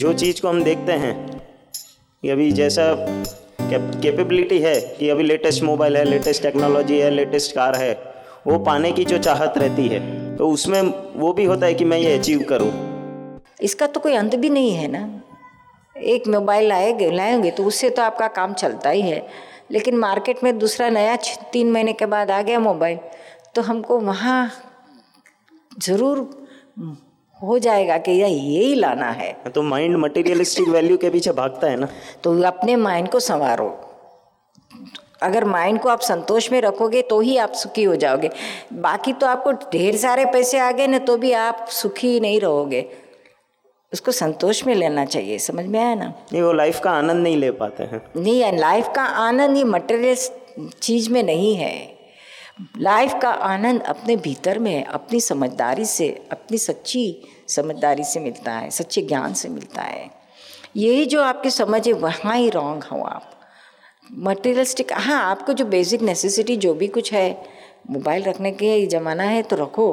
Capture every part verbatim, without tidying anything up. जो चीज़ को हम देखते हैं कि अभी जैसा कैपेबिलिटी है कि अभी लेटेस्ट मोबाइल है, लेटेस्ट टेक्नोलॉजी है, लेटेस्ट कार है, वो पाने की जो चाहत रहती है तो उसमें वो भी होता है कि मैं ये अचीव करूँ। इसका तो कोई अंत भी नहीं है ना। एक मोबाइल लाएंगे लाएंगे तो उससे तो आपका काम चलता ही है, लेकिन मार्केट में दूसरा नया तीन महीने के बाद आ गया मोबाइल, तो हमको वहाँ ज़रूर हो जाएगा कि यह यही लाना है। तो माइंड मटेरियलिस्टिक वैल्यू के पीछे भागता है ना। तो अपने माइंड को संवारो। अगर माइंड को आप संतोष में रखोगे तो ही आप सुखी हो जाओगे। बाकी तो आपको ढेर सारे पैसे आ गए ना तो भी आप सुखी नहीं रहोगे। उसको संतोष में लेना चाहिए। समझ में आया ना। नहीं, वो लाइफ का आनंद नहीं ले पाते हैं। नहीं, लाइफ का आनंद ये मटेरियल चीज़ में नहीं है। लाइफ का आनंद अपने भीतर में, अपनी समझदारी से, अपनी सच्ची समझदारी से मिलता है, सच्चे ज्ञान से मिलता है। यही जो आपकी समझ है वहाँ ही रॉन्ग हो आप मटेरियलिस्टिक। हाँ, आपको जो बेसिक नेसेसिटी जो भी कुछ है, मोबाइल रखने के ज़माना है तो रखो,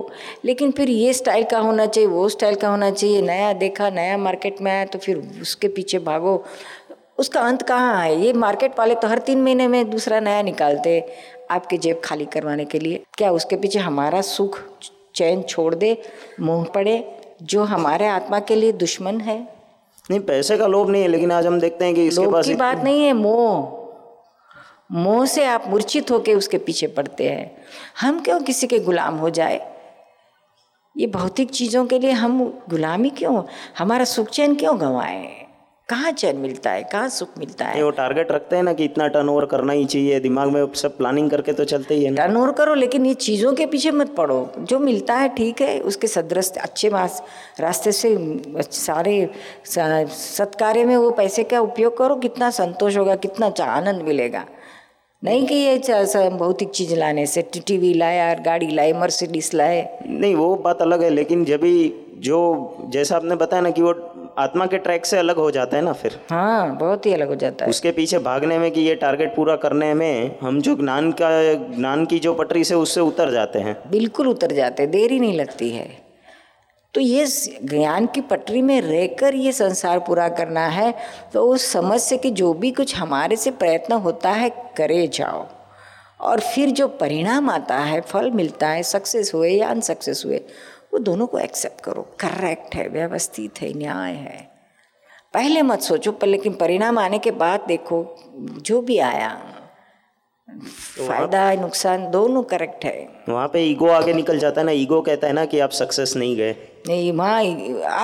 लेकिन फिर ये स्टाइल का होना चाहिए, वो स्टाइल का होना चाहिए। नया देखा, नया मार्केट में आया तो फिर उसके पीछे भागो। उसका अंत कहाँ है। ये मार्केट वाले तो हर तीन महीने में दूसरा नया निकालते आपके जेब खाली करवाने के लिए। क्या उसके पीछे हमारा सुख चैन छोड़ दे, मोह पड़े, जो हमारे आत्मा के लिए दुश्मन है। नहीं, पैसे का लोभ नहीं है, लेकिन आज हम देखते हैं कि इसके पास की बात नहीं है, मोह मोह से आप मूर्छित होकर उसके पीछे पड़ते हैं। हम क्यों किसी के गुलाम हो जाए। ये भौतिक चीज़ों के लिए हम गुलामी क्यों, हमारा सुख चैन क्यों गंवाएं। कहाँ चैन मिलता है, कहाँ सुख मिलता है। वो टारगेट रखते हैं ना कि इतना टर्नओवर करना ही चाहिए, दिमाग में सब प्लानिंग करके तो चलते ही है। टर्नओवर करो, लेकिन ये चीज़ों के पीछे मत पड़ो। जो मिलता है ठीक है, उसके सदरस्त अच्छे रास्ते से सारे सत्कार्य में वो पैसे का उपयोग करो। कितना संतोष होगा, कितना आनंद मिलेगा। नहीं कि ये भौतिक चीज़ लाने से टीवी लाए और गाड़ी लाए, मर्सिडीज लाए। नहीं, वो बात अलग है, लेकिन जब भी जो जैसा आपने बताया ना कि वो आत्मा के ट्रैक से अलग हो जाता है ना फिर। हाँ, बहुत ही अलग हो जाता है। उसके पीछे भागने में कि ये टारगेट पूरा करने में हम जो ज्ञान का ज्ञान की जो पटरी से उससे उतर जाते हैं। बिल्कुल उतर जाते हैं, देरी नहीं लगती है। तो ये ज्ञान की पटरी में रहकर ये संसार पूरा करना है तो उस समझ से कि जो भी कुछ हमारे से प्रयत्न होता है करे जाओ, और फिर जो परिणाम आता है, फल मिलता है, सक्सेस हुए या अनसक्सेस हुए, वो दोनों को एक्सेप्ट करो। करेक्ट है, व्यवस्थित है, न्याय है। पहले मत सोचो पर, लेकिन परिणाम आने के बाद देखो जो भी आया, तो फायदा है, नुकसान, दोनों करेक्ट है। वहाँ पे ईगो आगे निकल जाता है ना। ईगो कहता है ना कि आप सक्सेस नहीं गए। नहीं, वहाँ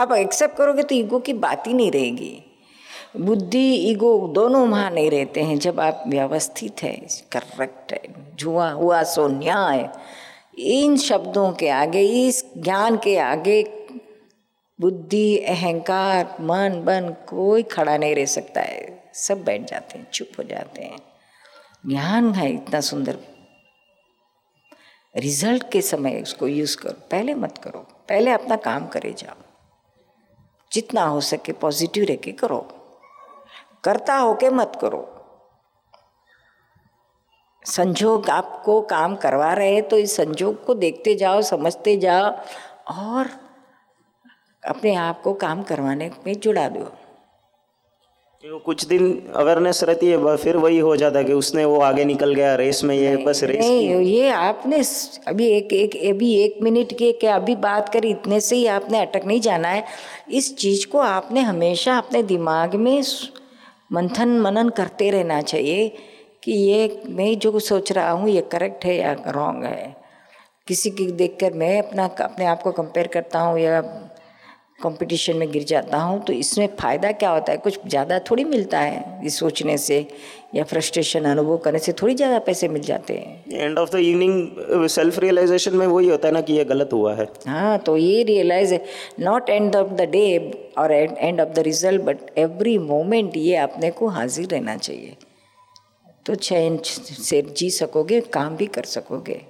आप एक्सेप्ट करोगे तो ईगो की बात ही नहीं रहेगी। बुद्धि, ईगो दोनों वहाँ नहीं रहते हैं। जब आप व्यवस्थित है, करेक्ट है, जुआ हुआ सो न्याय, इन शब्दों के आगे, इस ज्ञान के आगे बुद्धि, अहंकार, मन, बन कोई खड़ा नहीं रह सकता है। सब बैठ जाते हैं, चुप हो जाते हैं। ज्ञान है इतना सुंदर, रिजल्ट के समय उसको यूज़ करो, पहले मत करो। पहले अपना काम करे जाओ, जितना हो सके पॉजिटिव रह के करो, करता हो के मत करो। संजोग आपको काम करवा रहे हैं तो इस संजोग को देखते जाओ, समझते जाओ और अपने आप को काम करवाने में जुड़ा दो। कुछ दिन अवेयरनेस रहती है, फिर वही हो जाता है कि उसने वो आगे निकल गया रेस में, ये बस रेस। नहीं, ये आपने अभी एक एक अभी एक मिनट की क्या अभी बात करी, इतने से ही आपने अटक नहीं जाना है। इस चीज़ को आपने हमेशा अपने दिमाग में मंथन मनन करते रहना चाहिए कि ये मैं जो सोच रहा हूँ ये करेक्ट है या रॉन्ग है। किसी की देखकर मैं अपना अपने आप को कंपेयर करता हूँ या कंपटीशन में गिर जाता हूँ तो इसमें फ़ायदा क्या होता है। कुछ ज़्यादा थोड़ी मिलता है। इस सोचने से या फ्रस्ट्रेशन अनुभव करने से थोड़ी ज़्यादा पैसे मिल जाते हैं। End of the evening self realisation में वही होता है ना कि ये गलत हुआ है। हाँ, तो ये रियलाइज है not end of the day और end of the result but every moment ये अपने को हाजिर रहना चाहिए। तो चैन से जी सकोगे, काम भी कर सकोगे।